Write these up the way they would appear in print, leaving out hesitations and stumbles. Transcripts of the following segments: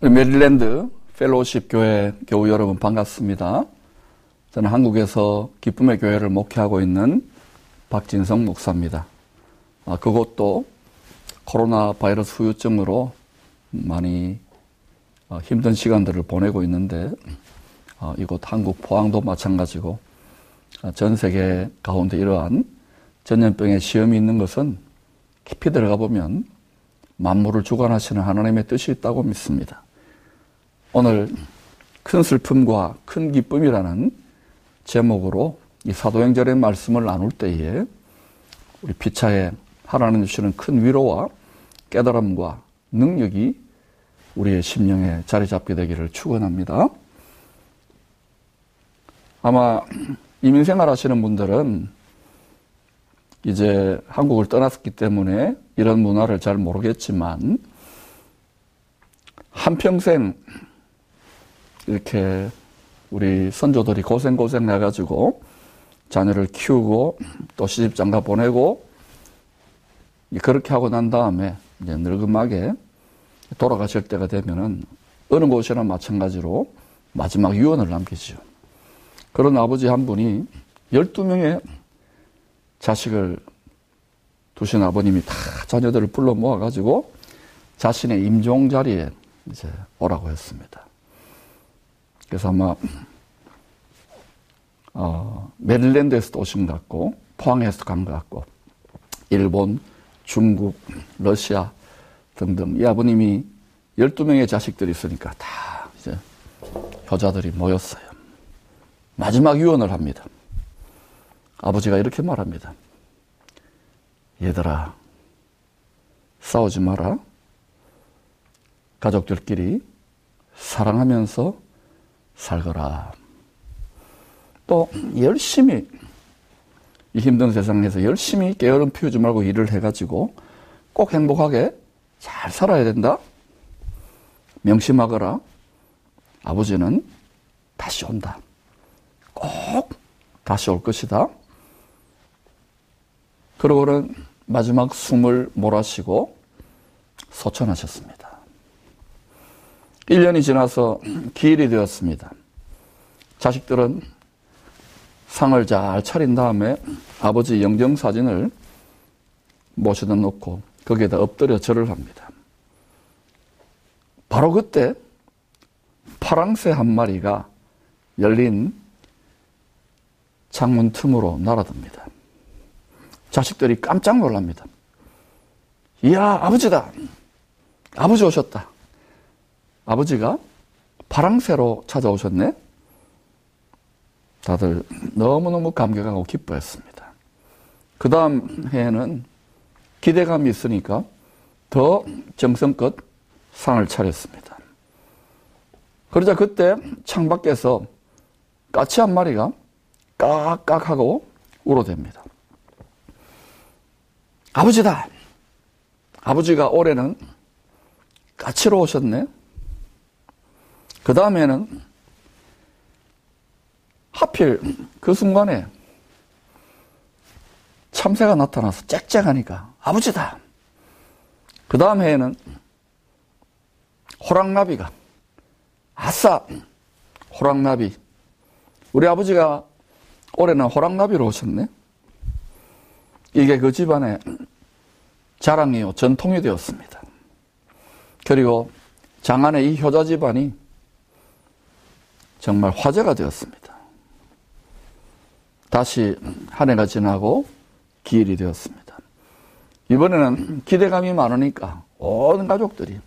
메릴랜드 펠로우십 교회 교우 여러분 반갑습니다. 저는 한국에서 기쁨의 교회를 목회하고 있는 박진성 목사입니다. 그것도 코로나 바이러스 후유증으로 많이 힘든 시간들을 보내고 있는데 이곳 한국 포항도 마찬가지고 전 세계 가운데 이러한 전염병의 시험이 있는 것은 깊이 들어가 보면 만물을 주관하시는 하나님의 뜻이 있다고 믿습니다. 오늘 큰 슬픔과 큰 기쁨이라는 제목으로 이 사도행전의 말씀을 나눌 때에 우리 피차에 하나님 주시는 큰 위로와 깨달음과 능력이 우리의 심령에 자리 잡게 되기를 축원합니다. 아마 이민생활 하시는 분들은 이제 한국을 떠났기 때문에 이런 문화를 잘 모르겠지만 한평생 이렇게 우리 선조들이 고생고생 해가지고 자녀를 키우고 또 시집장가 보내고 그렇게 하고 난 다음에 이제 늙음하게 돌아가실 때가 되면은 어느 곳이나 마찬가지로 마지막 유언을 남기죠. 그런 아버지 한 분이 12명의 자식을 두신 아버님이 다 자녀들을 불러 모아가지고 자신의 임종 자리에 이제 오라고 했습니다. 그래서 아마 메릴랜드에서도 오신 것 같고 포항에서도 간 것 같고 일본, 중국, 러시아 등등 이 아버님이 12명의 자식들이 있으니까 다 이제 효자들이 모였어요. 마지막 유언을 합니다. 아버지가 이렇게 말합니다. 얘들아, 싸우지 마라. 가족들끼리 사랑하면서 살거라. 또 열심히 이 힘든 세상에서 열심히 게으름 피우지 말고 일을 해가지고 꼭 행복하게 잘 살아야 된다. 명심하거라. 아버지는 다시 온다. 꼭 다시 올 것이다. 그러고는 마지막 숨을 몰아쉬고 소천하셨습니다. 1년이 지나서 기일이 되었습니다. 자식들은 상을 잘 차린 다음에 아버지 영정사진을 모셔다 놓고 거기에다 엎드려 절을 합니다. 바로 그때 파랑새 한 마리가 열린 창문 틈으로 날아듭니다. 자식들이 깜짝 놀랍니다. 이야, 아버지다. 아버지 오셨다. 아버지가 파랑새로 찾아오셨네. 다들 너무너무 감격하고 기뻐했습니다. 그 다음 해에는 기대감이 있으니까 더 정성껏 상을 차렸습니다. 그러자 그때 창밖에서 까치 한 마리가 깍깍 하고 울어댑니다. 아버지다! 아버지가 올해는 까치로 오셨네. 그 다음에는 하필 그 순간에 참새가 나타나서 짹짹하니까 아버지다. 그 다음 해에는 호랑나비가 아싸 호랑나비. 우리 아버지가 올해는 호랑나비로 오셨네. 이게 그 집안의 자랑이요 전통이 되었습니다. 그리고 장안의 이 효자 집안이 정말 화제가 되었습니다. 다시 한 해가 지나고 기일이 되었습니다. 이번에는 기대감이 많으니까 온 가족들이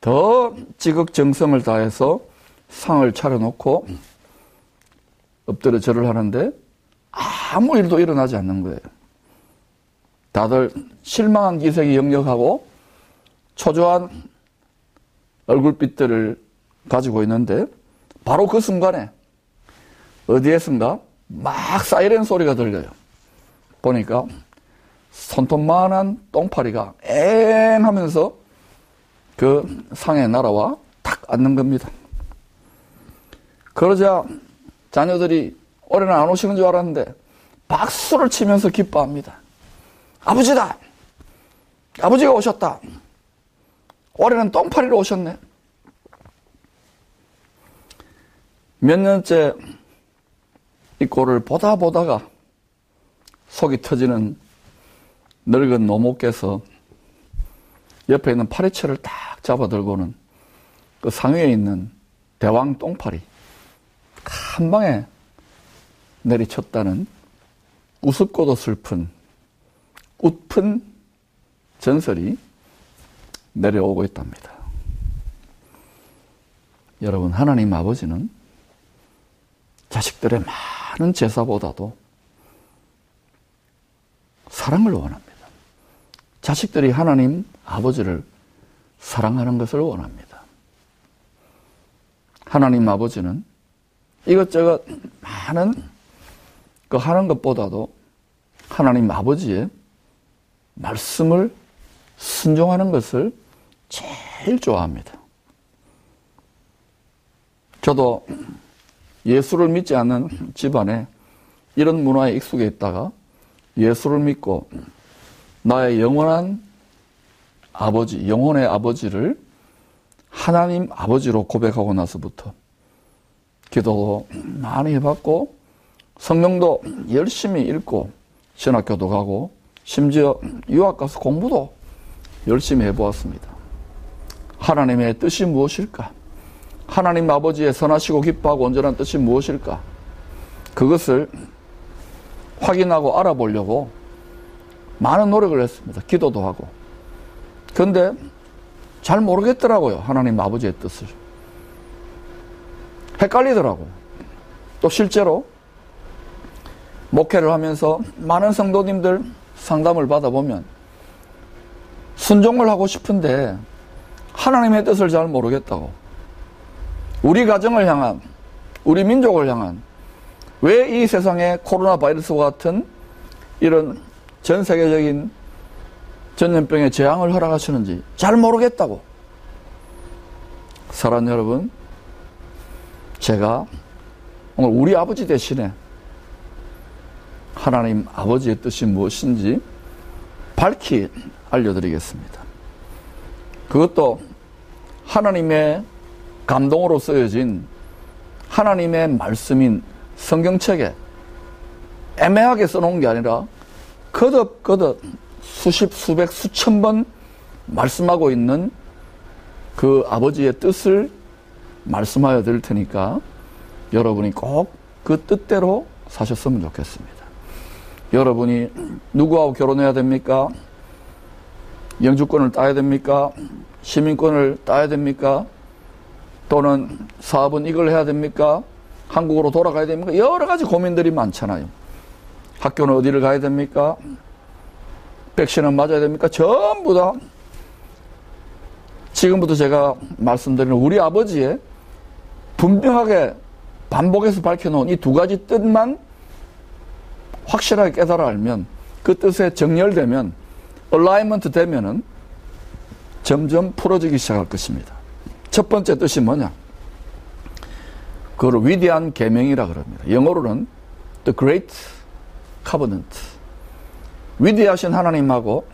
더 지극정성을 다해서 상을 차려놓고 엎드려 절을 하는데 아무 일도 일어나지 않는 거예요. 다들 실망한 기색이 역력하고 초조한 얼굴빛들을 가지고 있는데 바로 그 순간에 어디에선가 막 사이렌 소리가 들려요. 보니까 손톱만한 똥파리가 엥 하면서 그 상에 날아와 탁 앉는 겁니다. 그러자 자녀들이 올해는 안 오시는 줄 알았는데 박수를 치면서 기뻐합니다. 아버지다! 아버지가 오셨다! 올해는 똥파리로 오셨네. 몇 년째 이 꼴을 보다가 속이 터지는 늙은 노모께서 옆에 있는 파리채를 딱 잡아들고는 그 상위에 있는 대왕 똥파리 한 방에 내리쳤다는 우습고도 슬픈 웃픈 전설이 내려오고 있답니다. 여러분, 하나님 아버지는 자식들의 많은 제사보다도 사랑을 원합니다. 자식들이 하나님 아버지를 사랑하는 것을 원합니다. 하나님 아버지는 이것저것 많은 그 하는 것보다도 하나님 아버지의 말씀을 순종하는 것을 제일 좋아합니다. 저도 예수를 믿지 않는 집안에 이런 문화에 익숙해 있다가 예수를 믿고 나의 영원한 아버지, 영혼의 아버지를 하나님 아버지로 고백하고 나서부터 기도도 많이 해봤고 성경도 열심히 읽고 신학교도 가고 심지어 유학 가서 공부도 열심히 해보았습니다. 하나님의 뜻이 무엇일까? 하나님 아버지의 선하시고 기뻐하고 온전한 뜻이 무엇일까? 그것을 확인하고 알아보려고 많은 노력을 했습니다. 기도도 하고. 그런데 잘 모르겠더라고요. 하나님 아버지의 뜻을. 헷갈리더라고요. 또 실제로 목회를 하면서 많은 성도님들 상담을 받아보면 순종을 하고 싶은데 하나님의 뜻을 잘 모르겠다고. 우리 가정을 향한, 우리 민족을 향한, 왜 이 세상에 코로나 바이러스와 같은 이런 전 세계적인 전염병의 재앙을 허락하시는지 잘 모르겠다고. 사랑하는 여러분, 제가 오늘 우리 아버지 대신에 하나님 아버지의 뜻이 무엇인지 밝히 알려드리겠습니다. 그것도 하나님의 감동으로 쓰여진 하나님의 말씀인 성경책에 애매하게 써놓은 게 아니라 거듭 수십, 수백, 수천 번 말씀하고 있는 그 아버지의 뜻을 말씀하여 드릴 테니까 여러분이 꼭 그 뜻대로 사셨으면 좋겠습니다. 여러분이 누구하고 결혼해야 됩니까? 영주권을 따야 됩니까? 시민권을 따야 됩니까? 또는 사업은 이걸 해야 됩니까? 한국으로 돌아가야 됩니까? 여러 가지 고민들이 많잖아요. 학교는 어디를 가야 됩니까? 백신은 맞아야 됩니까? 전부 다 지금부터 제가 말씀드리는 우리 아버지의 분명하게 반복해서 밝혀놓은 이 두 가지 뜻만 확실하게 깨달아 알면, 그 뜻에 정렬되면, 얼라이먼트 되면은 점점 풀어지기 시작할 것입니다. 첫 번째 뜻이 뭐냐? 그걸 위대한 계명이라 그럽니다. 영어로는 The Great Covenant. 위대하신 하나님하고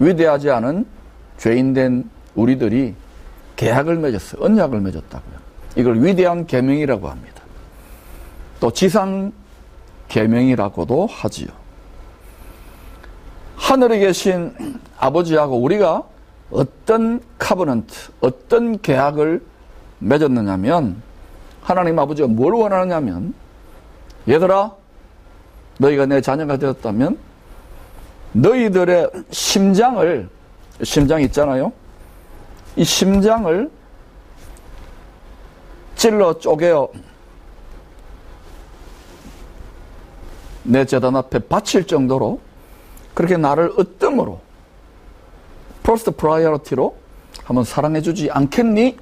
위대하지 않은 죄인된 우리들이 계약을 맺었어요. 언약을 맺었다고요. 이걸 위대한 계명이라고 합니다. 또 지상 계명이라고도 하지요. 하늘에 계신 아버지하고 우리가 어떤 카버넌트, 어떤 계약을 맺었느냐면, 하나님 아버지가 뭘 원하느냐면, 얘들아, 너희가 내 자녀가 되었다면 너희들의 심장 있잖아요. 이 심장을 찔러 쪼개어 내 제단 앞에 바칠 정도로 그렇게 나를 으뜸으로, 퍼스트 프라이어리티로 한번 사랑해주지 않겠니?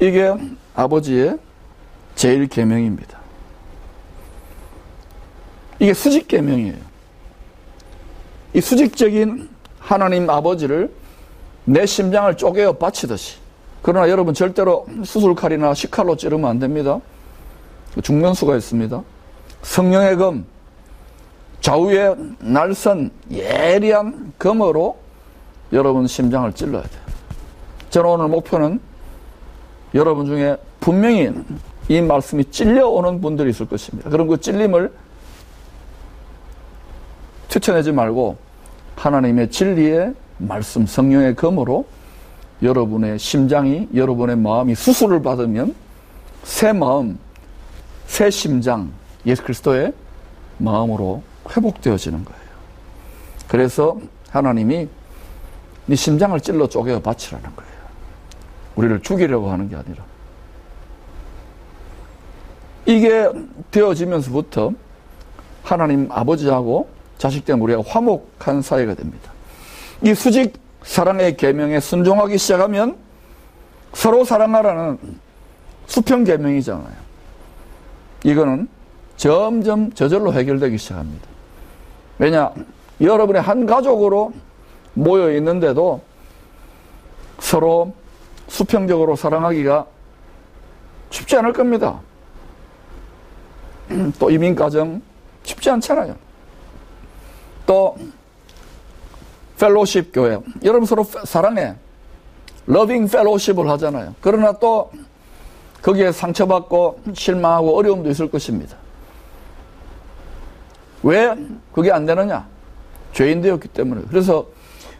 이게 아버지의 제일 계명입니다. 이게 수직 계명이에요. 이 수직적인 하나님 아버지를 내 심장을 쪼개어 바치듯이. 그러나 여러분, 절대로 수술칼이나 식칼로 찌르면 안 됩니다. 죽는 수가 있습니다. 성령의 검, 좌우의 날선 예리한 검으로 여러분 심장을 찔러야 돼요. 저는 오늘 목표는 여러분 중에 분명히 이 말씀이 찔려오는 분들이 있을 것입니다. 그런 그 찔림을 추천하지 말고 하나님의 진리의 말씀, 성령의 검으로 여러분의 심장이, 여러분의 마음이 수술을 받으면 새 마음, 새 심장, 예수 그리스도의 마음으로 회복되어지는 거예요. 그래서 하나님이 네 심장을 찔러 쪼개어 바치라는 거예요. 우리를 죽이려고 하는 게 아니라. 이게 되어지면서부터 하나님 아버지하고 자식된 우리가 화목한 사이가 됩니다. 이 수직 사랑의 계명에 순종하기 시작하면 서로 사랑하라는 수평 계명이잖아요. 이거는 점점 저절로 해결되기 시작합니다. 왜냐? 여러분의 한 가족으로 모여 있는데도 서로 수평적으로 사랑하기가 쉽지 않을 겁니다. 또 이민가정 쉽지 않잖아요. 또 펠로우십 교회, 여러분 서로 사랑해, 러빙 펠로우십을 하잖아요. 그러나 또 거기에 상처받고 실망하고 어려움도 있을 것입니다. 왜 그게 안 되느냐? 죄인 되었기 때문에. 그래서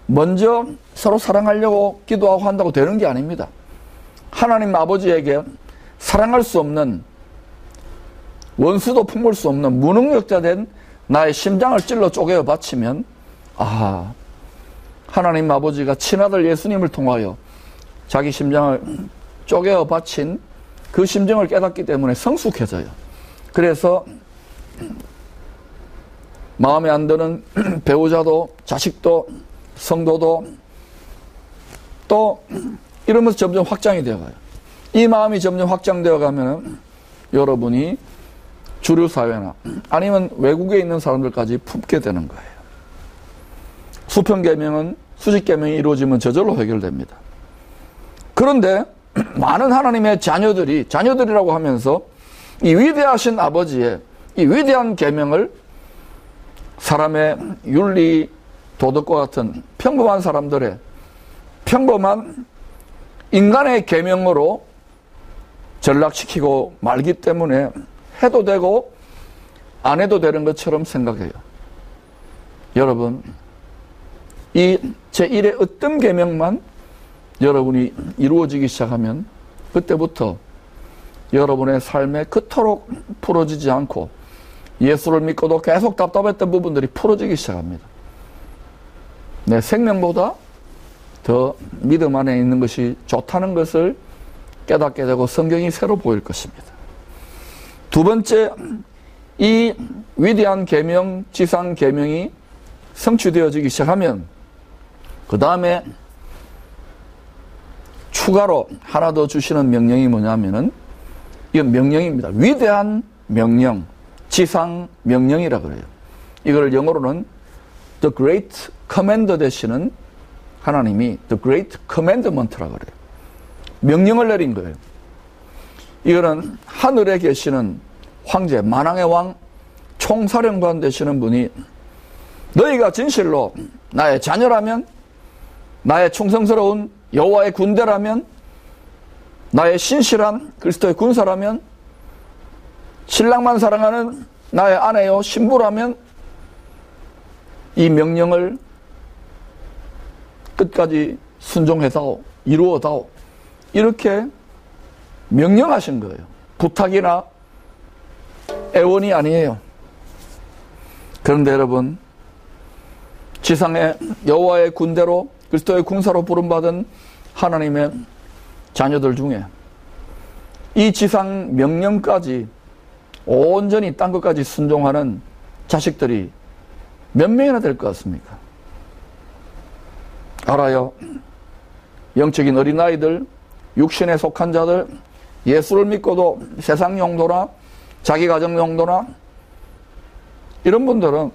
먼저 서로 사랑하려고 기도하고 한다고 되는 게 아닙니다. 하나님 아버지에게 사랑할 수 없는, 원수도 품을 수 없는 무능력자 된 나의 심장을 찔러 쪼개어 바치면, 아, 하나님 아버지가 친아들 예수님을 통하여 자기 심장을 쪼개어 바친 그 심정을 깨닫기 때문에 성숙해져요. 그래서 마음에 안 드는 배우자도, 자식도, 성도도 또 이러면서 점점 확장이 되어가요. 이 마음이 점점 확장되어가면 여러분이 주류 사회나 아니면 외국에 있는 사람들까지 품게 되는 거예요. 수평 계명은, 수직 계명이 이루어지면 저절로 해결됩니다. 그런데 많은 하나님의 자녀들이, 자녀들이라고 하면서 이 위대하신 아버지의 이 위대한 계명을 사람의 윤리, 도덕과 같은 평범한 사람들의, 평범한 인간의 계명으로 전락시키고 말기 때문에 해도 되고 안 해도 되는 것처럼 생각해요. 여러분, 이 제1의 으뜸 계명만 여러분이 이루어지기 시작하면 그때부터 여러분의 삶에 그토록 풀어지지 않고 예수를 믿고도 계속 답답했던 부분들이 풀어지기 시작합니다. 내 생명보다 더 믿음 안에 있는 것이 좋다는 것을 깨닫게 되고 성경이 새로 보일 것입니다. 두 번째, 이 위대한 계명, 지상 계명이 성취되어지기 시작하면 그 다음에 추가로 하나 더 주시는 명령이 뭐냐면은, 이건 명령입니다. 위대한 명령, 지상 명령이라 그래요. 이걸 영어로는 The Great Commander 되시는 하나님이 The Great Commandment라 그래요. 명령을 내린 거예요. 이거는 하늘에 계시는 황제, 만왕의 왕, 총사령관 되시는 분이 너희가 진실로 나의 자녀라면, 나의 충성스러운 여호와의 군대라면, 나의 신실한 그리스도의 군사라면, 신랑만 사랑하는 나의 아내요 신부라면 이 명령을 끝까지 순종해서 이루어다오, 이렇게 명령하신 거예요. 부탁이나 애원이 아니에요. 그런데 여러분, 지상의 여호와의 군대로, 그리스도의 군사로 부름받은 하나님의 자녀들 중에 이 지상 명령까지 온전히 딴 것까지 순종하는 자식들이 몇 명이나 될 것 같습니까? 알아요. 영적인 어린아이들, 육신에 속한 자들, 예수를 믿고도 세상 용도나 자기 가정 용도나 이런 분들은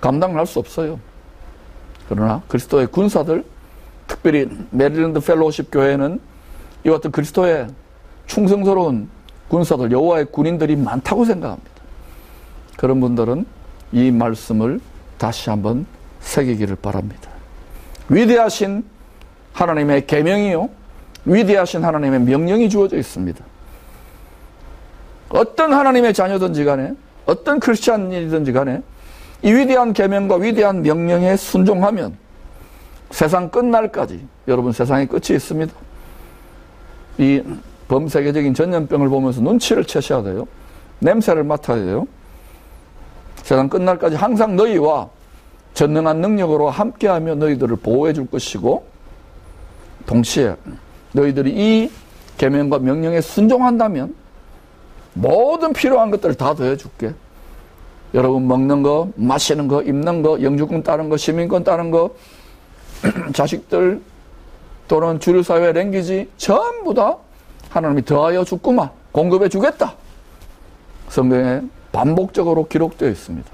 감당할 수 없어요. 그러나 그리스도의 군사들, 특별히 메릴랜드 펠로우십 교회는 이와 같은 그리스도의 충성스러운 군사들, 여호와의 군인들이 많다고 생각합니다. 그런 분들은 이 말씀을 다시 한번 새기기를 바랍니다. 위대하신 하나님의 계명이요, 위대하신 하나님의 명령이 주어져 있습니다. 어떤 하나님의 자녀든지 간에, 어떤 크리스찬이든지 간에 이 위대한 계명과 위대한 명령에 순종하면 세상 끝날까지, 여러분 세상의 끝이 있습니다. 이 범세계적인 전염병을 보면서 눈치를 채셔야 돼요. 냄새를 맡아야 돼요. 세상 끝날까지 항상 너희와 전능한 능력으로 함께하며 너희들을 보호해 줄 것이고, 동시에 너희들이 이 계명과 명령에 순종한다면 모든 필요한 것들을 다 더해줄게. 여러분 먹는 거, 마시는 거, 입는 거, 영주권 따는 거, 시민권 따는 거, 자식들 또는 주류사회 랭귀지 전부 다 하나님이 더하여 주구만, 공급해 주겠다. 성경에 반복적으로 기록되어 있습니다.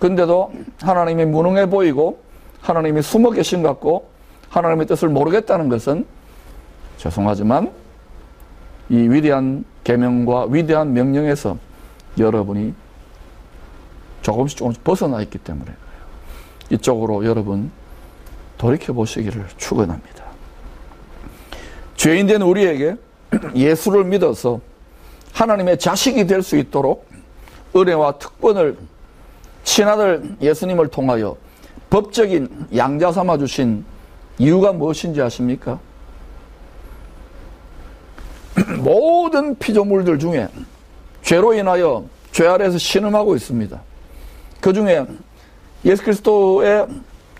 근데도 하나님이 무능해 보이고 하나님이 숨어 계신 것 같고 하나님의 뜻을 모르겠다는 것은, 죄송하지만 이 위대한 계명과 위대한 명령에서 여러분이 조금씩 조금씩 벗어나 있기 때문에 이쪽으로 여러분 돌이켜보시기를 축원합니다. 죄인된 우리에게 예수를 믿어서 하나님의 자식이 될 수 있도록 은혜와 특권을 친아들 예수님을 통하여 법적인 양자 삼아 주신 이유가 무엇인지 아십니까? 모든 피조물들 중에 죄로 인하여 죄 아래에서 신음하고 있습니다. 그 중에 예수 그리스도의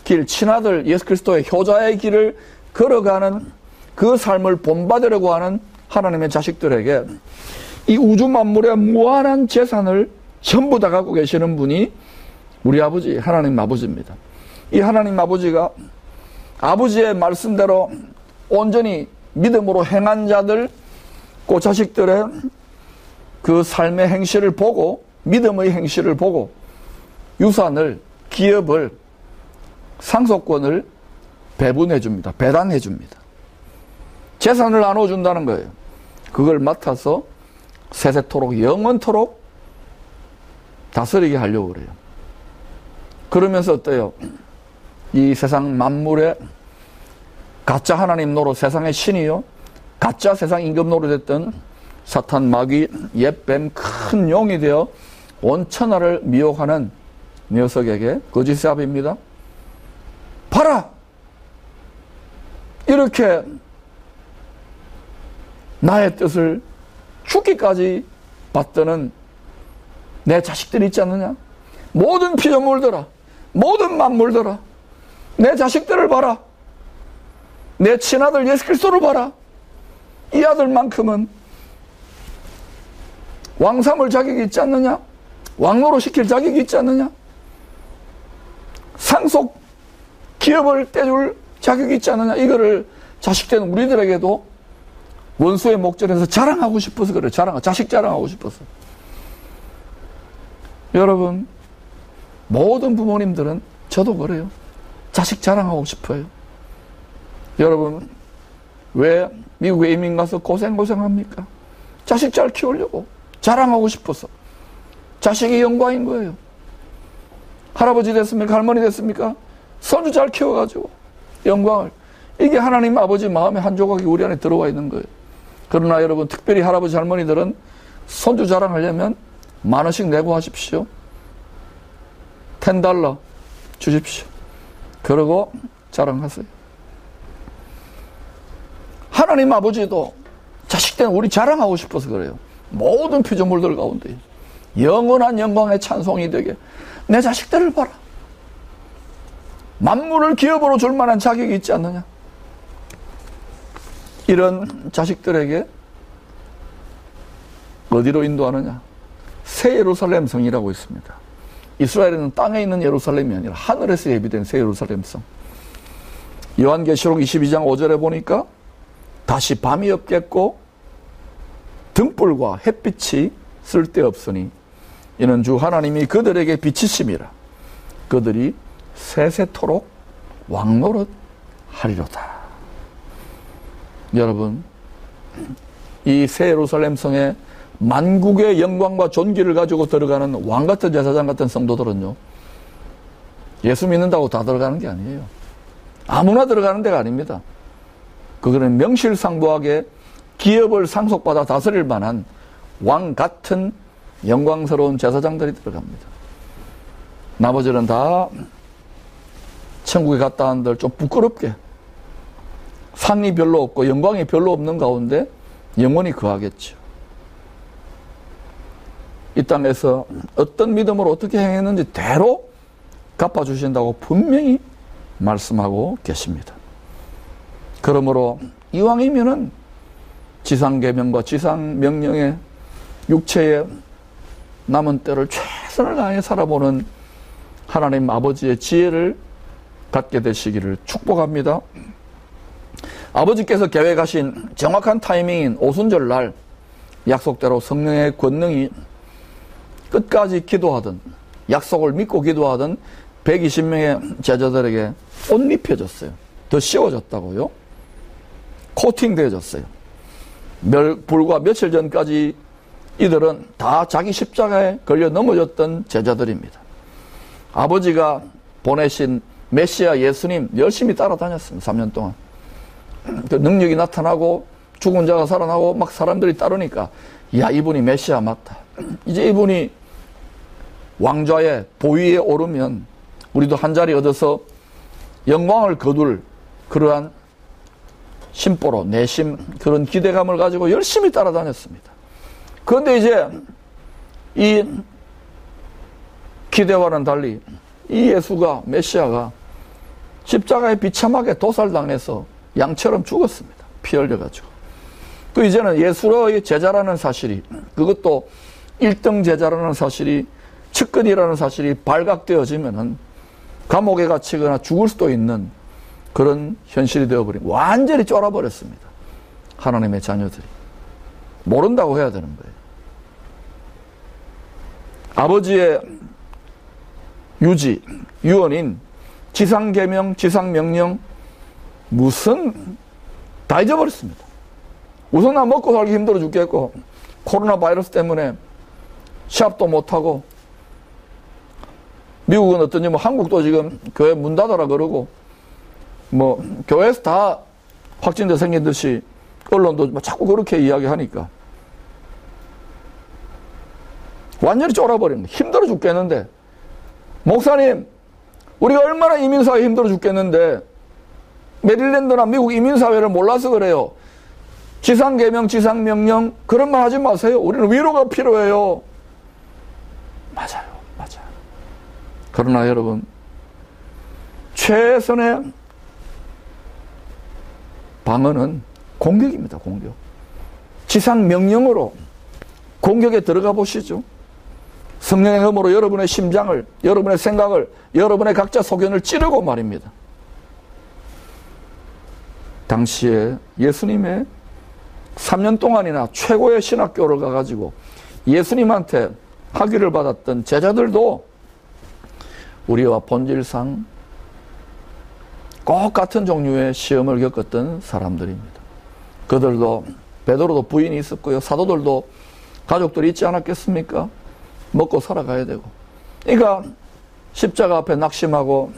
길, 친아들 예수 그리스도의 효자의 길을 걸어가는 그 삶을 본받으려고 하는 하나님의 자식들에게 이 우주 만물의 무한한 재산을 전부 다 갖고 계시는 분이 우리 아버지, 하나님 아버지입니다. 이 하나님 아버지가 아버지의 말씀대로 온전히 믿음으로 행한 자들, 자식들의 그 삶의 행실을 보고, 믿음의 행실을 보고 유산을, 기업을, 상속권을 배분해 줍니다. 배당해 줍니다. 재산을 나눠 준다는 거예요. 그걸 맡아서 세세토록 영원토록 다스리게 하려고 그래요. 그러면서 어때요? 이 세상 만물의 가짜 하나님 노릇, 세상의 신이요, 가짜 세상 임금 노릇했던 사탄, 마귀, 옛뱀, 큰 용이 되어 온 천하를 미혹하는 녀석에게 거짓의 아비입니다. 봐라! 이렇게 나의 뜻을 죽기까지 받드는 내 자식들이 있지 않느냐? 모든 피조물들아, 모든 만물들아, 내 자식들을 봐라. 내 친아들 예수 그리스도를 봐라. 이 아들만큼은 왕 삼을 자격이 있지 않느냐? 왕노로 시킬 자격이 있지 않느냐? 상속 기업을 떼줄 자격이 있지 않느냐? 이거를 자식된 우리들에게도 원수의 목전에서 자랑하고 싶어서 그래요. 자식 자랑하고 싶어서. 여러분, 모든 부모님들은, 저도 그래요, 자식 자랑하고 싶어요. 여러분, 왜 미국에 이민 가서 고생합니까? 자식 잘 키우려고, 자랑하고 싶어서. 자식이 영광인 거예요. 할아버지 됐습니까? 할머니 됐습니까? 손주 잘 키워가지고 영광을. 이게 하나님 아버지 마음의 한 조각이 우리 안에 들어와 있는 거예요. 그러나 여러분, 특별히 할아버지 할머니들은 손주 자랑하려면 10,000원씩 내고 하십시오. $10 주십시오. 그러고 자랑하세요. 하나님 아버지도 자식된 우리 자랑하고 싶어서 그래요. 모든 피조물들 가운데 영원한 영광의 찬송이 되게 내 자식들을 봐라. 만물을 기업으로 줄 만한 자격이 있지 않느냐? 이런 자식들에게 어디로 인도하느냐? 새 예루살렘 성이라고 있습니다. 이스라엘은 땅에 있는 예루살렘이 아니라 하늘에서 예비된 새 예루살렘 성. 요한계시록 22장 5절에 보니까 다시 밤이 없겠고 등불과 햇빛이 쓸데없으니 이는 주 하나님이 그들에게 비치심이라. 그들이 세세토록 왕노릇 하리로다. 여러분, 이 새 예루살렘 성에 만국의 영광과 존귀를 가지고 들어가는 왕같은 제사장 같은 성도들은요, 예수 믿는다고 다 들어가는 게 아니에요. 아무나 들어가는 데가 아닙니다. 그거는 명실상부하게 기업을 상속받아 다스릴 만한 왕 같은 영광스러운 제사장들이 들어갑니다. 나머지는 다 천국에 갔다 한들 좀 부끄럽게 상이 별로 없고 영광이 별로 없는 가운데 영원히 거하겠죠. 이 땅에서 어떤 믿음으로 어떻게 행했는지 대로 갚아주신다고 분명히 말씀하고 계십니다. 그러므로 이왕이면은 지상계명과 지상명령의 육체의 남은 때를 최선을 다해 살아보는 하나님 아버지의 지혜를 갖게 되시기를 축복합니다. 아버지께서 계획하신 정확한 타이밍인 오순절 날 약속대로 성령의 권능이 끝까지 기도하던, 약속을 믿고 기도하던 120명의 제자들에게 옷 입혀졌어요. 더 씌워졌다고요? 코팅되어졌어요. 불과 며칠 전까지 이들은 다 자기 십자가에 걸려 넘어졌던 제자들입니다. 아버지가 보내신 메시아 예수님 열심히 따라다녔습니다. 3년 동안. 그 능력이 나타나고 죽은 자가 살아나고 막 사람들이 따르니까, 야, 이분이 메시아 맞다. 이제 이분이 왕좌의 보위에 오르면 우리도 한 자리 얻어서 영광을 거둘 그러한 심보로, 내심 그런 기대감을 가지고 열심히 따라다녔습니다. 그런데 이제 이 기대와는 달리 이 예수가, 메시아가 십자가에 비참하게 도살당해서 양처럼 죽었습니다. 피 흘려가지고. 그 이제는 예수의 제자라는 사실이, 그것도 1등 제자라는 사실이, 측근이라는 사실이 발각되어지면은 감옥에 갇히거나 죽을 수도 있는 그런 현실이 되어버린, 완전히 쫄아버렸습니다. 하나님의 자녀들이. 모른다고 해야 되는 거예요. 아버지의 유지, 유언인 지상계명, 지상명령, 무슨 다 잊어버렸습니다. 우선 나 먹고 살기 힘들어 죽겠고, 코로나 바이러스 때문에 시합도 못하고, 미국은 어떤지 뭐 한국도 지금 교회 문 닫아라 그러고, 뭐 교회에서 다 확진자 생긴 듯이 언론도 뭐 자꾸 그렇게 이야기하니까 완전히 쫄아버린 거예요. 힘들어 죽겠는데, 목사님, 우리가 얼마나 이민사회 힘들어 죽겠는데 메릴랜드나 미국 이민사회를 몰라서 그래요. 지상계명, 지상명령 그런 말 하지 마세요. 우리는 위로가 필요해요. 맞아요. 맞아요. 그러나 여러분, 최선의 방어는 공격입니다. 공격. 지상명령으로 공격에 들어가 보시죠. 성령의 힘으로 여러분의 심장을, 여러분의 생각을, 여러분의 각자 소견을 찌르고 말입니다. 당시에 예수님의 3년 동안이나 최고의 신학교를 가가지고 예수님한테 학위를 받았던 제자들도 우리와 본질상 꼭 같은 종류의 시험을 겪었던 사람들입니다. 그들도, 베드로도 부인이 있었고요. 사도들도 가족들이 있지 않았겠습니까? 먹고 살아가야 되고. 그러니까 십자가 앞에 낙심하고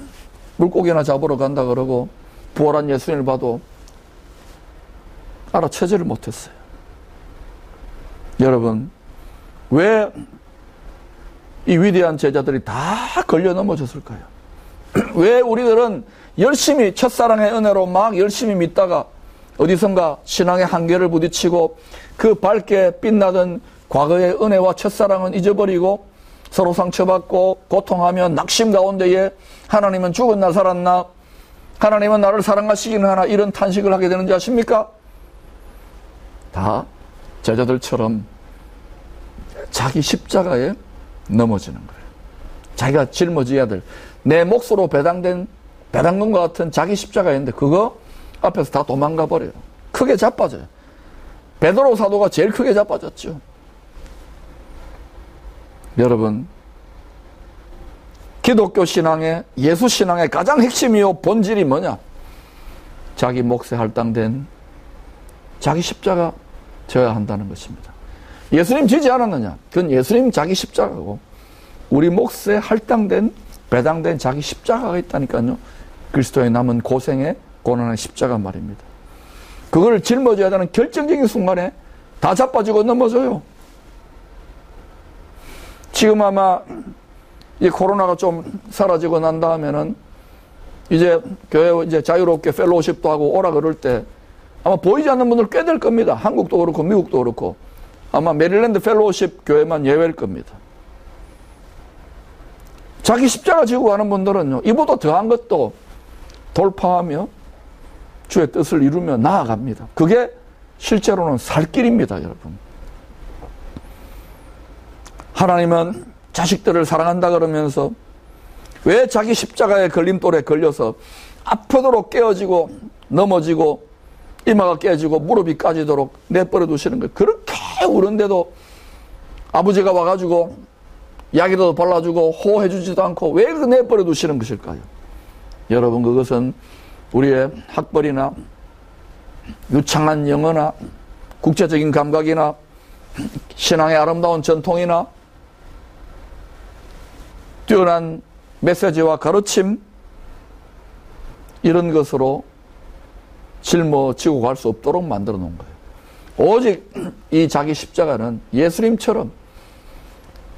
물고기나 잡으러 간다 그러고, 부활한 예수님을 봐도 알아채지를 못했어요. 여러분, 왜 이 위대한 제자들이 다 걸려 넘어졌을까요? 왜 우리들은 열심히 첫사랑의 은혜로 막 열심히 믿다가 어디선가 신앙의 한계를 부딪히고 그 밝게 빛나던 과거의 은혜와 첫사랑은 잊어버리고 서로 상처받고 고통하며 낙심 가운데에 하나님은 죽었나 살았나, 하나님은 나를 사랑하시기는 하나, 이런 탄식을 하게 되는지 아십니까? 다 제자들처럼 자기 십자가에 넘어지는 거예요. 자기가 짊어져야 될, 내 몫으로 배당금과 같은 자기 십자가 있는데 그거 앞에서 다 도망가 버려요. 크게 자빠져요. 베드로 사도가 제일 크게 자빠졌죠. 여러분, 기독교 신앙의, 예수 신앙의 가장 핵심이요 본질이 뭐냐? 자기 몫에 할당된 자기 십자가 져야 한다는 것입니다. 예수님 지지 않았느냐? 그건 예수님 자기 십자가고, 우리 몫에 할당된, 배당된 자기 십자가가 있다니까요. 그리스도의 남은 고생의 고난의 십자가 말입니다. 그걸 짊어져야 하는 결정적인 순간에 다 자빠지고 넘어져요. 지금 아마 이 코로나가 좀 사라지고 난 다음에는 이제 교회 이제 자유롭게 펠로우십도 하고 오라 그럴 때 아마 보이지 않는 분들 꽤 될 겁니다. 한국도 그렇고 미국도 그렇고 아마 메릴랜드 펠로우십 교회만 예외일 겁니다. 자기 십자가 지고 가는 분들은요, 이보다 더한 것도 돌파하며 주의 뜻을 이루며 나아갑니다. 그게 실제로는 살 길입니다, 여러분. 하나님은 자식들을 사랑한다 그러면서 왜 자기 십자가의 걸림돌에 걸려서 아프도록 깨어지고 넘어지고 이마가 깨지고 무릎이 까지도록 내버려 두시는 거예요. 그렇게 우는데도 아버지가 와가지고 약이라도 발라주고 호호해주지도 않고 왜 내버려 두시는 것일까요? 여러분, 그것은 우리의 학벌이나 유창한 영어나 국제적인 감각이나 신앙의 아름다운 전통이나 뛰어난 메시지와 가르침, 이런 것으로 짊어지고 갈 수 없도록 만들어 놓은 거예요. 오직 이 자기 십자가는 예수님처럼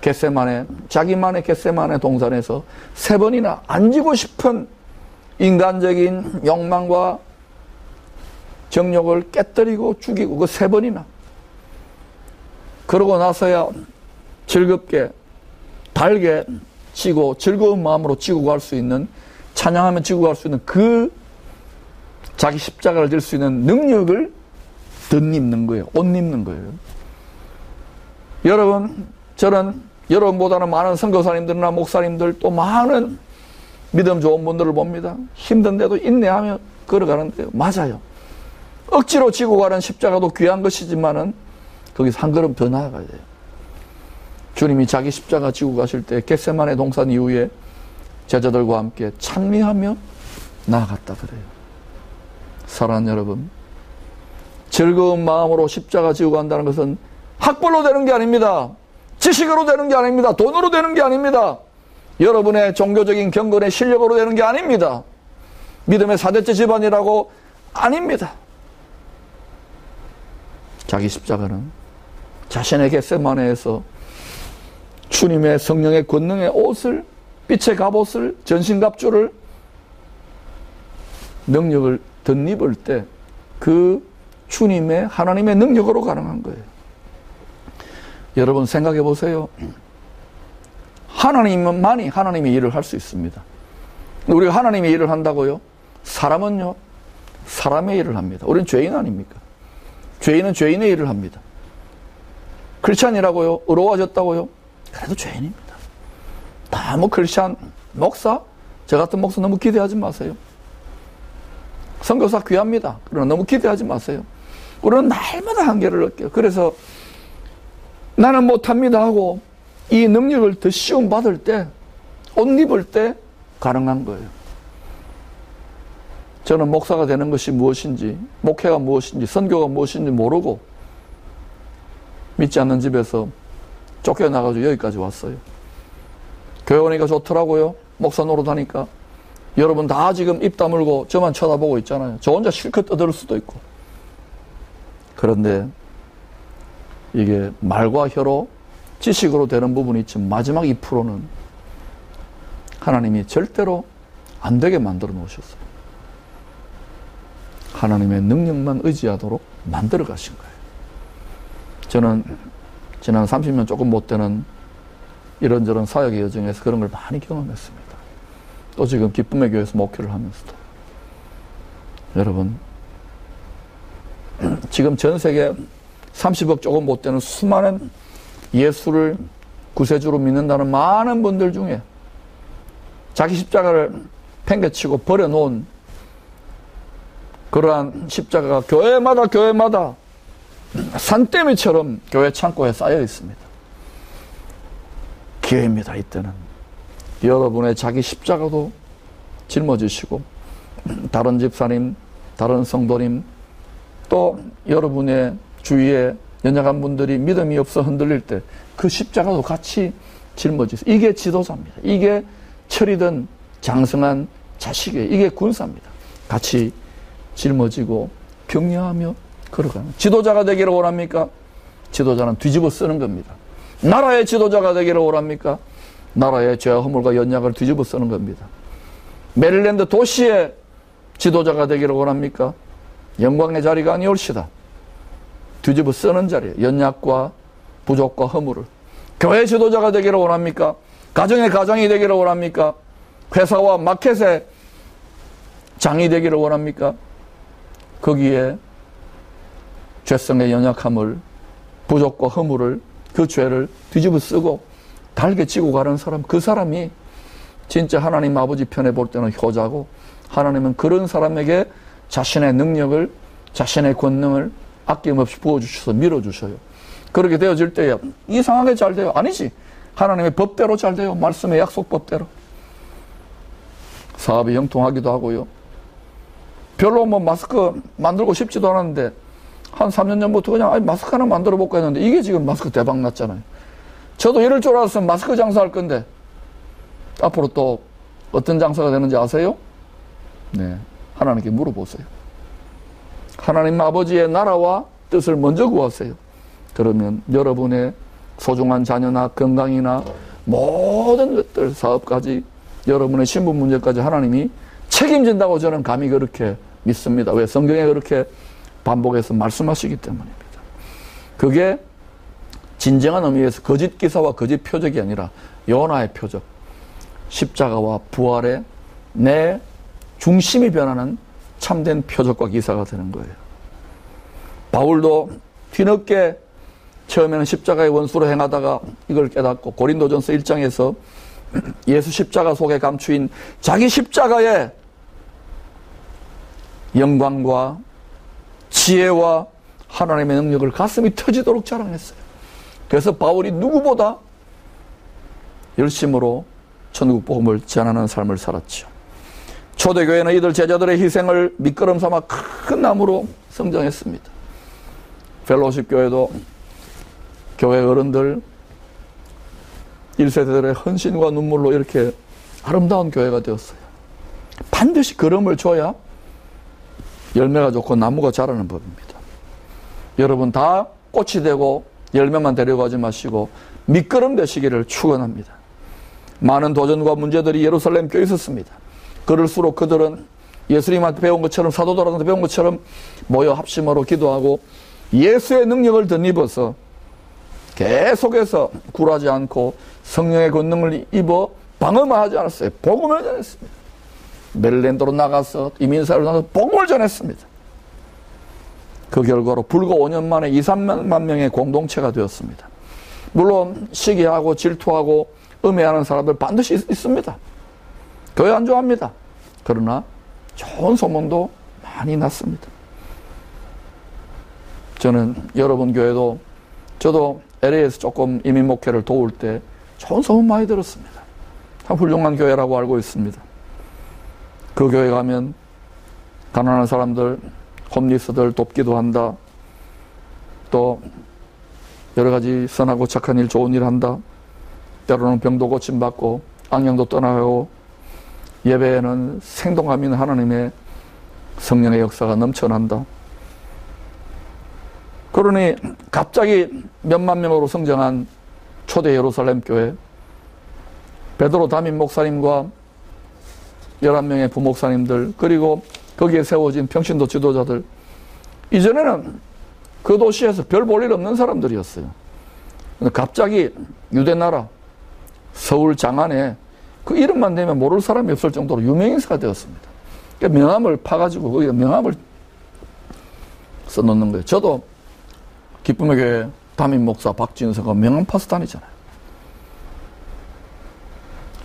겟세마네, 자기만의 겟세마네 동산에서 세 번이나 앉고 싶은 인간적인 욕망과 정욕을 깨뜨리고 죽이고 그 세 번이나, 그러고 나서야 즐겁게 달게 지고 즐거운 마음으로 지고 갈 수 있는, 찬양하며 지고 갈 수 있는 그 자기 십자가를 들 수 있는 능력을 덧입는 거예요. 옷 입는 거예요. 여러분, 저는 여러분보다는 많은 선교사님들이나 목사님들, 또 많은 믿음 좋은 분들을 봅니다. 힘든데도 인내하며 걸어가는데요. 맞아요. 억지로 지고 가는 십자가도 귀한 것이지만은 거기서 한 걸음 더 나아가야 돼요. 주님이 자기 십자가 지고 가실 때 겟세마네 동산 이후에 제자들과 함께 찬미하며 나아갔다 그래요. 사랑하는 여러분, 즐거운 마음으로 십자가 지고 간다는 것은 학벌로 되는 게 아닙니다. 지식으로 되는 게 아닙니다. 돈으로 되는 게 아닙니다. 여러분의 종교적인 경건의 실력으로 되는 게 아닙니다. 믿음의 4대째 집안이라고 아닙니다. 자기 십자가는 자신의 겟세마네에서 주님의 성령의 권능의 옷을, 빛의 갑옷을, 전신갑주를, 능력을 덧입을 때 그 주님의, 하나님의 능력으로 가능한 거예요. 여러분, 생각해 보세요. 하나님만이 하나님의 일을 할 수 있습니다. 우리가 하나님의 일을 한다고요? 사람은요, 사람의 일을 합니다. 우리는 죄인 아닙니까? 죄인은 죄인의 일을 합니다. 크리스찬이라고요? 의로워졌다고요? 그래도 죄인입니다. 너무 크리스찬, 목사, 저 같은 목사 너무 기대하지 마세요. 선교사 귀합니다. 그러나 너무 기대하지 마세요. 우리는 날마다 한계를 느껴요. 그래서 나는 못합니다 하고 이 능력을 더 시험 받을 때, 옷 입을 때 가능한 거예요. 저는 목사가 되는 것이 무엇인지, 목회가 무엇인지, 선교가 무엇인지 모르고 믿지 않는 집에서 쫓겨나가지고 여기까지 왔어요. 교회 오니까 좋더라고요. 목사 노릇하니까. 여러분 다 지금 입 다물고 저만 쳐다보고 있잖아요. 저 혼자 실컷 떠들 수도 있고. 그런데 이게 말과 혀로 지식으로 되는 부분이 있지만 마지막 2%는 하나님이 절대로 안 되게 만들어 놓으셨어요. 하나님의 능력만 의지하도록 만들어 가신 거예요. 저는 지난 30년 조금 못 되는 이런저런 사역의 여정에서 그런 걸 많이 경험했습니다. 또 지금 기쁨의 교회에서 목회를 하면서도. 여러분, 지금 전 세계 30억 조금 못 되는 수많은 예수를 구세주로 믿는다는 많은 분들 중에 자기 십자가를 팽개치고 버려놓은 그러한 십자가가 교회마다 교회마다 산더미처럼 교회 창고에 쌓여 있습니다. 기회입니다. 이때는 여러분의 자기 십자가도 짊어지시고 다른 집사님, 다른 성도님, 또 여러분의 주위에 연약한 분들이 믿음이 없어 흔들릴 때 그 십자가도 같이 짊어지세요. 이게 지도자입니다. 이게 철이든 장성한 자식이에요. 이게 군사입니다. 같이 짊어지고 격려하며 걸어가는 지도자가 되기를 원합니까? 지도자는 뒤집어 쓰는 겁니다. 나라의 지도자가 되기를 원합니까? 나라의 죄와 허물과 연약을 뒤집어 쓰는 겁니다. 메릴랜드 도시의 지도자가 되기를 원합니까? 영광의 자리가 아니올시다. 뒤집어 쓰는 자리에 연약과 부족과 허물을. 교회 지도자가 되기를 원합니까? 가정의 가장이 되기를 원합니까? 회사와 마켓의 장이 되기를 원합니까? 거기에 죄성의 연약함을, 부족과 허물을, 그 죄를 뒤집어 쓰고 달게 찌고 가는 사람, 그 사람이 진짜 하나님 아버지 편에 볼 때는 효자고, 하나님은 그런 사람에게 자신의 능력을, 자신의 권능을 아낌없이 부어주셔서 밀어주셔요. 그렇게 되어질 때야 이상하게 잘 돼요? 아니지. 하나님의 법대로 잘 돼요. 말씀의 약속법대로. 사업이 형통하기도 하고요. 별로 뭐 마스크 만들고 싶지도 않았는데 한 3년 전부터 그냥 마스크 하나 만들어 볼까 했는데 이게 지금 마스크 대박 났잖아요. 저도 이럴 줄 알았으면 마스크 장사할 건데 앞으로 또 어떤 장사가 되는지 아세요? 네, 하나님께 물어보세요. 하나님 아버지의 나라와 뜻을 먼저 구하세요. 그러면 여러분의 소중한 자녀나 건강이나 모든 것들, 사업까지, 여러분의 신분 문제까지 하나님이 책임진다고 저는 감히 그렇게 믿습니다. 왜? 성경에 그렇게 반복해서 말씀하시기 때문입니다. 그게 진정한 의미에서 거짓 기사와 거짓 표적이 아니라 요나의 표적, 십자가와 부활에 내 중심이 변하는 참된 표적과 기사가 되는 거예요. 바울도 뒤늦게 처음에는 십자가의 원수로 행하다가 이걸 깨닫고, 고린도전서 1장에서 예수 십자가 속에 감추인 자기 십자가의 영광과 지혜와 하나님의 능력을 가슴이 터지도록 자랑했어요. 그래서 바울이 누구보다 열심으로 천국 복음을 전하는 삶을 살았죠. 초대교회는 이들 제자들의 희생을 밑거름 삼아 큰 나무로 성장했습니다. 펠로우십 교회도 교회 어른들, 1세대들의 헌신과 눈물로 이렇게 아름다운 교회가 되었어요. 반드시 거름을 줘야 열매가 좋고 나무가 자라는 법입니다. 여러분 다 꽃이 되고 열매만 데려가지 마시고 밑거름 되시기를 축원합니다. 많은 도전과 문제들이 예루살렘 교회에 있었습니다. 그럴수록 그들은 예수님한테 배운 것처럼, 사도들한테 배운 것처럼 모여 합심으로 기도하고 예수의 능력을 덧입어서 계속해서 굴하지 않고 성령의 권능을 입어 방어만 하지 않았어요. 복음을 전했습니다. 메릴랜드로 나가서 이민사회로 나가서 복음을 전했습니다. 그 결과로 불과 5년 만에 2, 3만 명의 공동체가 되었습니다. 물론 시기하고 질투하고 음해하는 사람들 반드시 있습니다. 교회 안 좋아합니다. 그러나 좋은 소문도 많이 났습니다. 저는 여러분 교회도, 저도 LA에서 조금 이민 목회를 도울 때 좋은 소문 많이 들었습니다. 참 훌륭한 교회라고 알고 있습니다. 그 교회 가면 가난한 사람들, 홈리스들 돕기도 한다. 또 여러 가지 선하고 착한 일, 좋은 일 한다. 때로는 병도 고침받고 악령도 떠나가고, 예배에는 생동감 있는 하나님의 성령의 역사가 넘쳐난다. 그러니 갑자기 몇만 명으로 성장한 초대 예루살렘 교회, 베드로 담임 목사님과 11명의 부목사님들, 그리고 거기에 세워진 평신도 지도자들, 이전에는 그 도시에서 별 볼 일 없는 사람들이었어요. 근데 갑자기 유대나라 서울 장안에 그 이름만 되면 모를 사람이 없을 정도로 유명인사가 되었습니다. 그러니까 명함을 파가지고 거기다 명함을 써놓는 거예요. 저도 기쁨의 교회 담임 목사 박진성과 명함 파서 다니잖아요.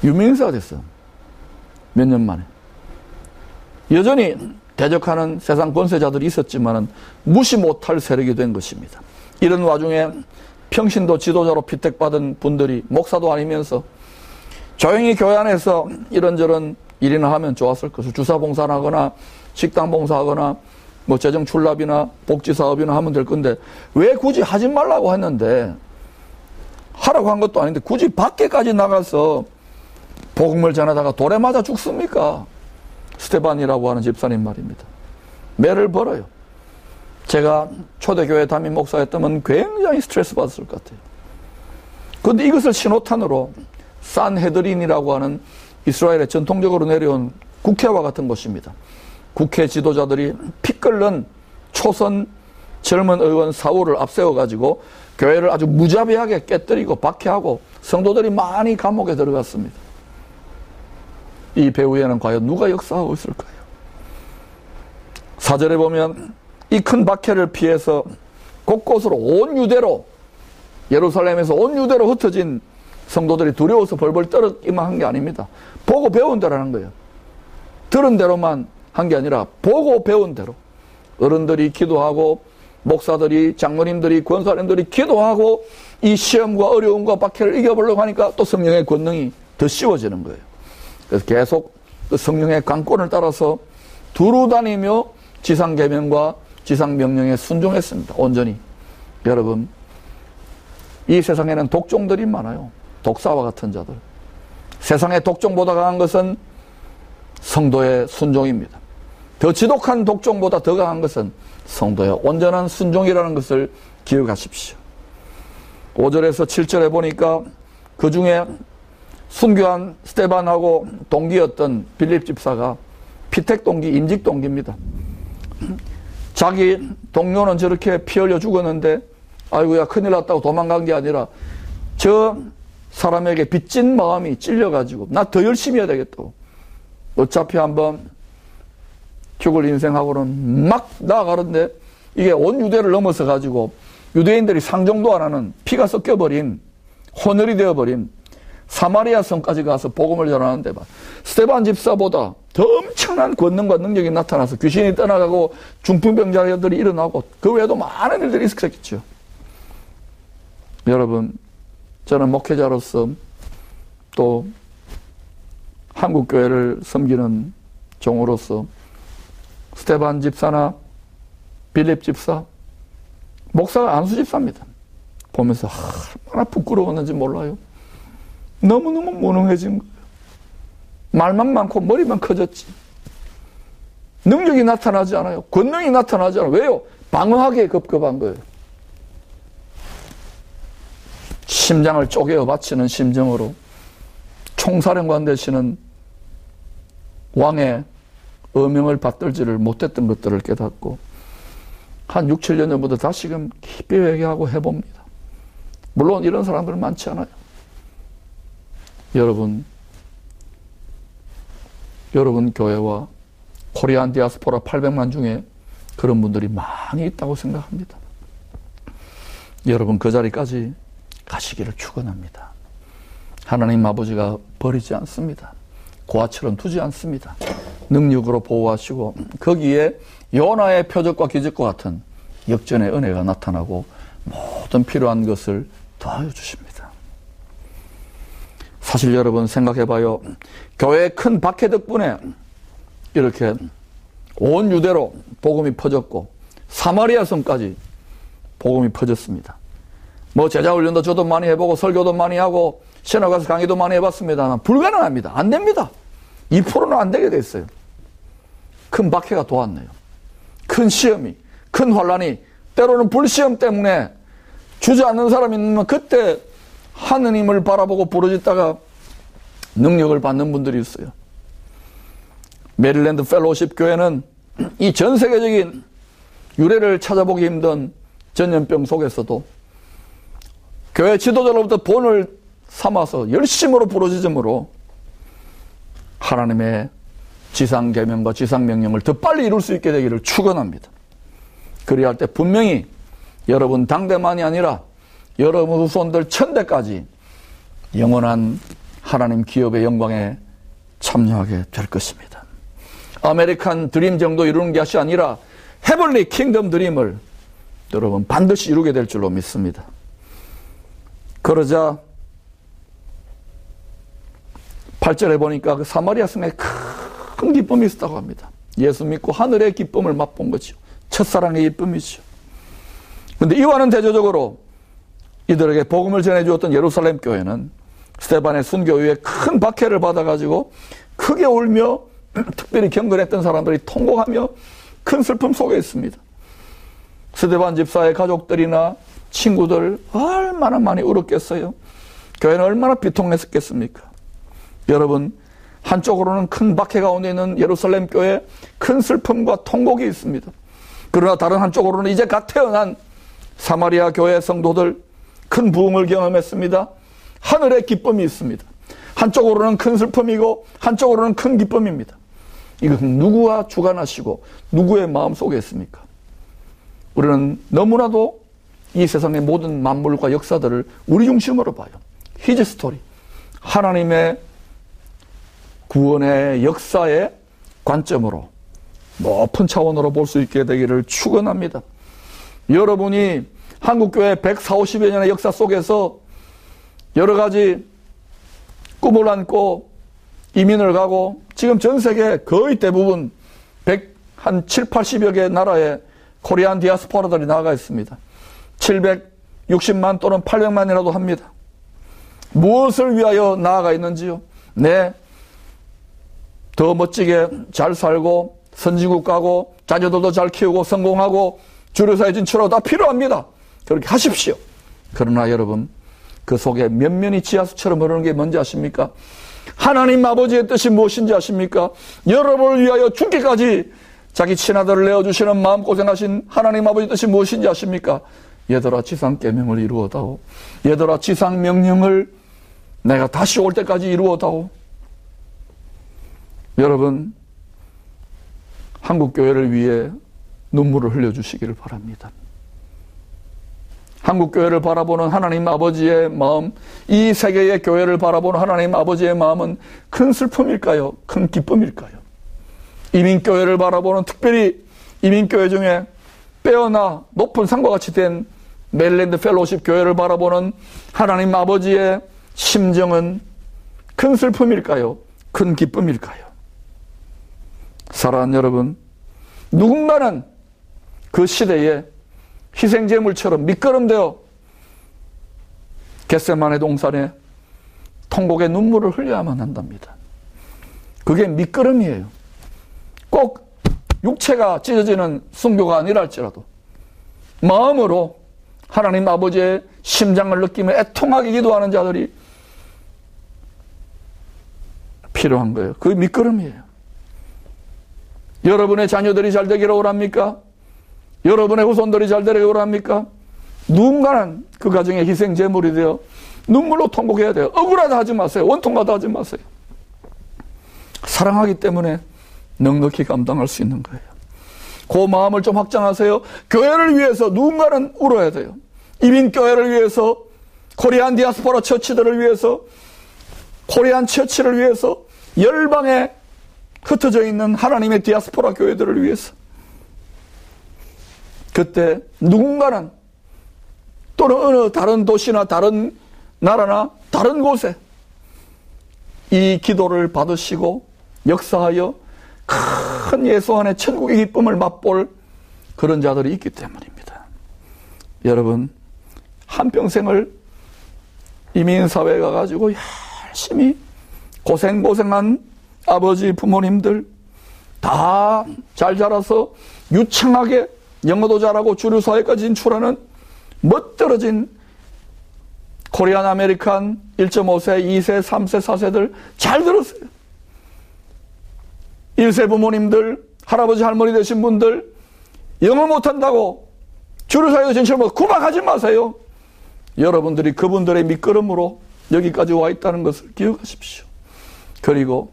유명인사가 됐어요. 몇 년 만에. 여전히 대적하는 세상 권세자들이 있었지만 무시 못할 세력이 된 것입니다. 이런 와중에 평신도 지도자로 피택받은 분들이 목사도 아니면서 조용히 교회 안에서 이런저런 일이나 하면 좋았을 것을, 주사 봉사하거나 식당 봉사하거나 뭐 재정 출납이나 복지 사업이나 하면 될 건데 왜 굳이 하지 말라고 했는데, 하라고 한 것도 아닌데 굳이 밖에까지 나가서 복음을 전하다가 돌에 맞아 죽습니까? 스테반이라고 하는 집사님 말입니다. 매를 벌어요. 제가 초대교회 담임 목사였다면 굉장히 스트레스 받았을 것 같아요. 그런데 이것을 신호탄으로 산헤드린이라고 하는 이스라엘의 전통적으로 내려온 국회와 같은 곳입니다. 국회 지도자들이 피 끓는 초선 젊은 의원 사울을 앞세워가지고 교회를 아주 무자비하게 깨뜨리고 박해하고 성도들이 많이 감옥에 들어갔습니다. 이 배후에는 과연 누가 역사하고 있을까요? 4절에 보면 이 큰 박해를 피해서 곳곳으로 온 유대로, 예루살렘에서 온 유대로 흩어진 성도들이 두려워서 벌벌 떨기만 한 게 아닙니다. 보고 배운 대로 하는 거예요. 들은 대로만 한 게 아니라 보고 배운 대로. 어른들이 기도하고 목사들이, 장로님들이, 권사님들이 기도하고 이 시험과 어려움과 박해를 이겨보려고 하니까 또 성령의 권능이 더 씌워지는 거예요. 그래서 계속 그 성령의 강권을 따라서 두루 다니며 지상계명과 지상명령에 순종했습니다. 온전히. 여러분, 이 세상에는 독종들이 많아요. 독사와 같은 자들. 세상의 독종보다 강한 것은 성도의 순종입니다. 더 지독한 독종보다 더 강한 것은 성도의 온전한 순종이라는 것을 기억하십시오. 5절에서 7절에 보니까 그 중에 순교한 스테반하고 동기였던 빌립 집사가 피택 동기, 임직 동기입니다. 자기 동료는 저렇게 피 흘려 죽었는데 아이고야 큰일 났다고 도망간 게 아니라 저 사람에게 빚진 마음이 찔려가지고 나 더 열심히 해야 되겠다고, 어차피 한번 죽을 인생하고는 막 나아가는데 이게 온 유대를 넘어서 가지고 유대인들이 상종도 안 하는, 피가 섞여버린, 혼혈이 되어버린 사마리아 성까지 가서 복음을 전하는데 스테반 집사보다 더 엄청난 권능과 능력이 나타나서 귀신이 떠나가고 중풍병자들이 일어나고 그 외에도 많은 일들이 있었겠죠. 여러분, 저는 목회자로서 또 한국교회를 섬기는 종으로서 스테반 집사나 빌립 집사, 목사가 안수 집사입니다. 보면서 얼마나 부끄러웠는지 몰라요. 너무너무 무능해진 거예요. 말만 많고 머리만 커졌지. 능력이 나타나지 않아요. 권능이 나타나지 않아요. 왜요? 방어하기에 급급한 거예요. 심장을 쪼개어 바치는 심정으로 총사령관 되시는 왕의 어명을 받들지를 못했던 것들을 깨닫고 한 6, 7년 전부터 다시금 깊이 회개하고 해봅니다. 물론 이런 사람들은 많지 않아요. 여러분 교회와 코리안 디아스포라 800만 중에 그런 분들이 많이 있다고 생각합니다. 여러분 그 자리까지 가시기를 축원합니다. 하나님 아버지가 버리지 않습니다. 고아처럼 두지 않습니다. 능력으로 보호하시고 거기에 요나의 표적과 기적과 같은 역전의 은혜가 나타나고 모든 필요한 것을 더하여 주십니다. 사실 여러분 생각해봐요. 교회의 큰 박해 덕분에 이렇게 온 유대로 복음이 퍼졌고 사마리아 성까지 복음이 퍼졌습니다. 뭐 제자훈련도 저도 많이 해보고 설교도 많이 하고 신학 가서 강의도 많이 해봤습니다만 불가능합니다. 안 됩니다. 2%는 안 되게 돼 있어요. 큰 박해가 도왔네요. 큰 시험이, 큰 환란이, 때로는 불시험 때문에 주저앉는 사람이 있으면 그때 하느님을 바라보고 부르짖다가 능력을 받는 분들이 있어요. 메릴랜드 펠로우십 교회는 이 전 세계적인 유래를 찾아보기 힘든 전염병 속에서도 교회 지도자로부터 본을 삼아서 열심으로 부르짖음으로 하나님의 지상계명과 지상명령을 더 빨리 이룰 수 있게 되기를 축원합니다. 그리할 때 분명히 여러분 당대만이 아니라 여러분 후손들 천대까지 영원한 하나님 기업의 영광에 참여하게 될 것입니다. 아메리칸 드림 정도 이루는 것이 아니라 헤블리 킹덤 드림을 여러분 반드시 이루게 될 줄로 믿습니다. 그러자 8절에 보니까 그 사마리아 성에 큰 기쁨이 있었다고 합니다. 예수 믿고 하늘의 기쁨을 맛본 거죠. 첫사랑의 기쁨이죠. 그런데 이와는 대조적으로 이들에게 복음을 전해주었던 예루살렘 교회는 스테반의 순교 이후에 큰 박해를 받아가지고 크게 울며 특별히 경건했던 사람들이 통곡하며 큰 슬픔 속에 있습니다. 스테반 집사의 가족들이나 친구들 얼마나 많이 울었겠어요. 교회는 얼마나 비통했었겠습니까. 여러분, 한쪽으로는 큰 박해 가운데 있는 예루살렘 교회에 큰 슬픔과 통곡이 있습니다. 그러나 다른 한쪽으로는 이제 갓 태어난 사마리아 교회 성도들 큰 부흥을 경험했습니다. 하늘의 기쁨이 있습니다. 한쪽으로는 큰 슬픔이고 한쪽으로는 큰 기쁨입니다. 이것은 누구와 주관하시고 누구의 마음속에 있습니까? 우리는 너무나도 이 세상의 모든 만물과 역사들을 우리 중심으로 봐요. 히즈 스토리, 하나님의 구원의 역사의 관점으로 높은 차원으로 볼 수 있게 되기를 축원합니다. 여러분이 한국교회 140여 년의 역사 속에서 여러 가지 꿈을 안고 이민을 가고 지금 전 세계 거의 대부분 한 7, 80여 개 나라에 코리안 디아스포라들이 나가 있습니다. 760만 또는 800만이라도 합니다. 무엇을 위하여 나아가 있는지요? 네, 더 멋지게 잘 살고 선진국 가고 자녀들도 잘 키우고 성공하고 주류사회 진출하고 다 필요합니다. 그렇게 하십시오. 그러나 여러분, 그 속에 면면이 지하수처럼 흐르는 게 뭔지 아십니까? 하나님 아버지의 뜻이 무엇인지 아십니까? 여러분을 위하여 죽기까지 자기 친아들을 내어주시는 마음고생하신 하나님 아버지의 뜻이 무엇인지 아십니까? 얘들아, 지상 계명을 이루어다오. 얘들아, 지상 명령을 내가 다시 올 때까지 이루어다오. 여러분, 한국교회를 위해 눈물을 흘려주시기를 바랍니다. 한국교회를 바라보는 하나님 아버지의 마음, 이 세계의 교회를 바라보는 하나님 아버지의 마음은 큰 슬픔일까요? 큰 기쁨일까요? 이민교회를 바라보는, 특별히 이민교회 중에 빼어나 높은 상과 같이 된 메릴랜드 펠로우십 교회를 바라보는 하나님 아버지의 심정은 큰 슬픔일까요? 큰 기쁨일까요? 사랑하는 여러분, 누군가는 그 시대에 희생제물처럼 미끄럼되어 겟세마네 동산에 통곡의 눈물을 흘려야만 한답니다. 그게 미끄럼이에요. 꼭 육체가 찢어지는 순교가 아니랄지라도 마음으로 하나님 아버지의 심장을 느끼며 애통하게 기도하는 자들이 필요한 거예요. 그게 미끄럼이에요. 여러분의 자녀들이 잘 되기를 원합니까? 여러분의 후손들이 잘 되기를 원합니까? 누군가는 그 가정의 희생제물이 되어 눈물로 통곡해야 돼요. 억울하다 하지 마세요. 원통하다 하지 마세요. 사랑하기 때문에 넉넉히 감당할 수 있는 거예요. 그 마음을 좀 확장하세요. 교회를 위해서 누군가는 울어야 돼요. 이민교회를 위해서, 코리안 디아스포라 처치들을 위해서, 코리안 처치를 위해서, 열방에 흩어져 있는 하나님의 디아스포라 교회들을 위해서. 그때 누군가는 또는 어느 다른 도시나 다른 나라나 다른 곳에 이 기도를 받으시고 역사하여 큰 예수 안에 천국의 기쁨을 맛볼 그런 자들이 있기 때문입니다. 여러분, 한평생을 이민사회에 가가지고 열심히 고생고생한 아버지 부모님들 다 잘 자라서 유창하게 영어도 잘하고 주류사회까지 진출하는 멋들어진 코리안 아메리칸 1.5세, 2세, 3세, 4세들 잘 들었어요. 1세 부모님들, 할아버지 할머니 되신 분들 영어 못한다고 주류사회도 진출 못하고 구박하지 마세요. 여러분들이 그분들의 미끄럼으로 여기까지 와 있다는 것을 기억하십시오. 그리고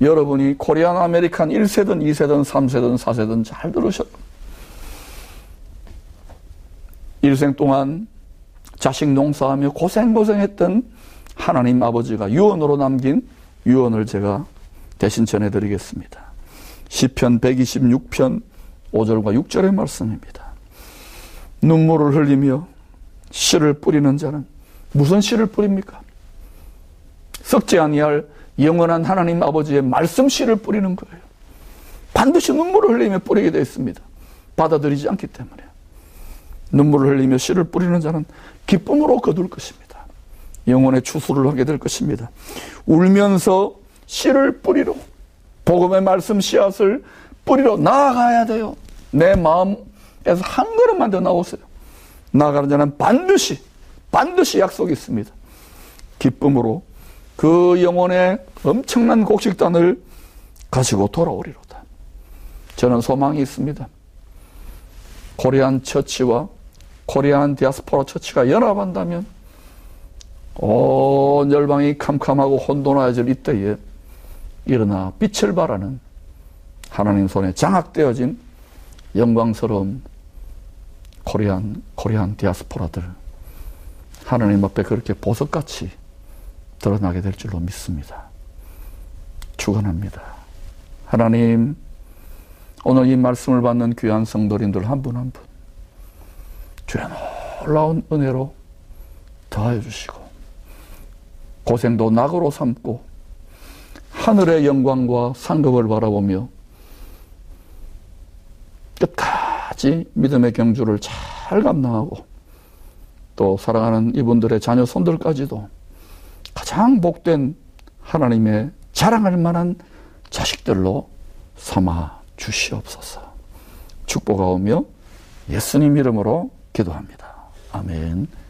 여러분이 코리안 아메리칸 1세든 2세든 3세든 4세든 잘 들으셔요. 일생 동안 자식 농사하며 고생고생했던 하나님 아버지가 유언으로 남긴 유언을 제가 대신 전해드리겠습니다. 시편 126편 5절과 6절의 말씀입니다. 눈물을 흘리며 씨를 뿌리는 자는 무슨 씨를 뿌립니까? 썩지 아니할 영원한 하나님 아버지의 말씀 씨를 뿌리는 거예요. 반드시 눈물을 흘리며 뿌리게 되어 있습니다. 받아들이지 않기 때문에. 눈물을 흘리며 씨를 뿌리는 자는 기쁨으로 거둘 것입니다. 영혼의 추수를 하게 될 것입니다. 울면서 씨를 뿌리러, 복음의 말씀 씨앗을 뿌리러 나아가야 돼요. 내 마음 그래서 한 걸음만 더 나오세요. 나아가는 자는 반드시 약속이 있습니다. 기쁨으로 그 영혼의 엄청난 곡식단을 가지고 돌아오리로다. 저는 소망이 있습니다. 코리안 처치와 코리안 디아스포라 처치가 연합한다면 온 열방이 캄캄하고 혼돈하여질 이때에 일어나 빛을 발하는 하나님 손에 장악되어진 영광스러운 코리안 디아스포라들 하나님 앞에 그렇게 보석같이 드러나게 될 줄로 믿습니다. 축원합니다. 하나님, 오늘 이 말씀을 받는 귀한 성도님들 한 분 한 분 주의 놀라운 은혜로 더하여 주시고 고생도 낙으로 삼고 하늘의 영광과 상급을 바라보며 끝까지 믿음의 경주를 잘 감당하고 또 사랑하는 이분들의 자녀 손들까지도 가장 복된 하나님의 자랑할 만한 자식들로 삼아 주시옵소서. 축복하오며 예수님 이름으로 기도합니다. 아멘.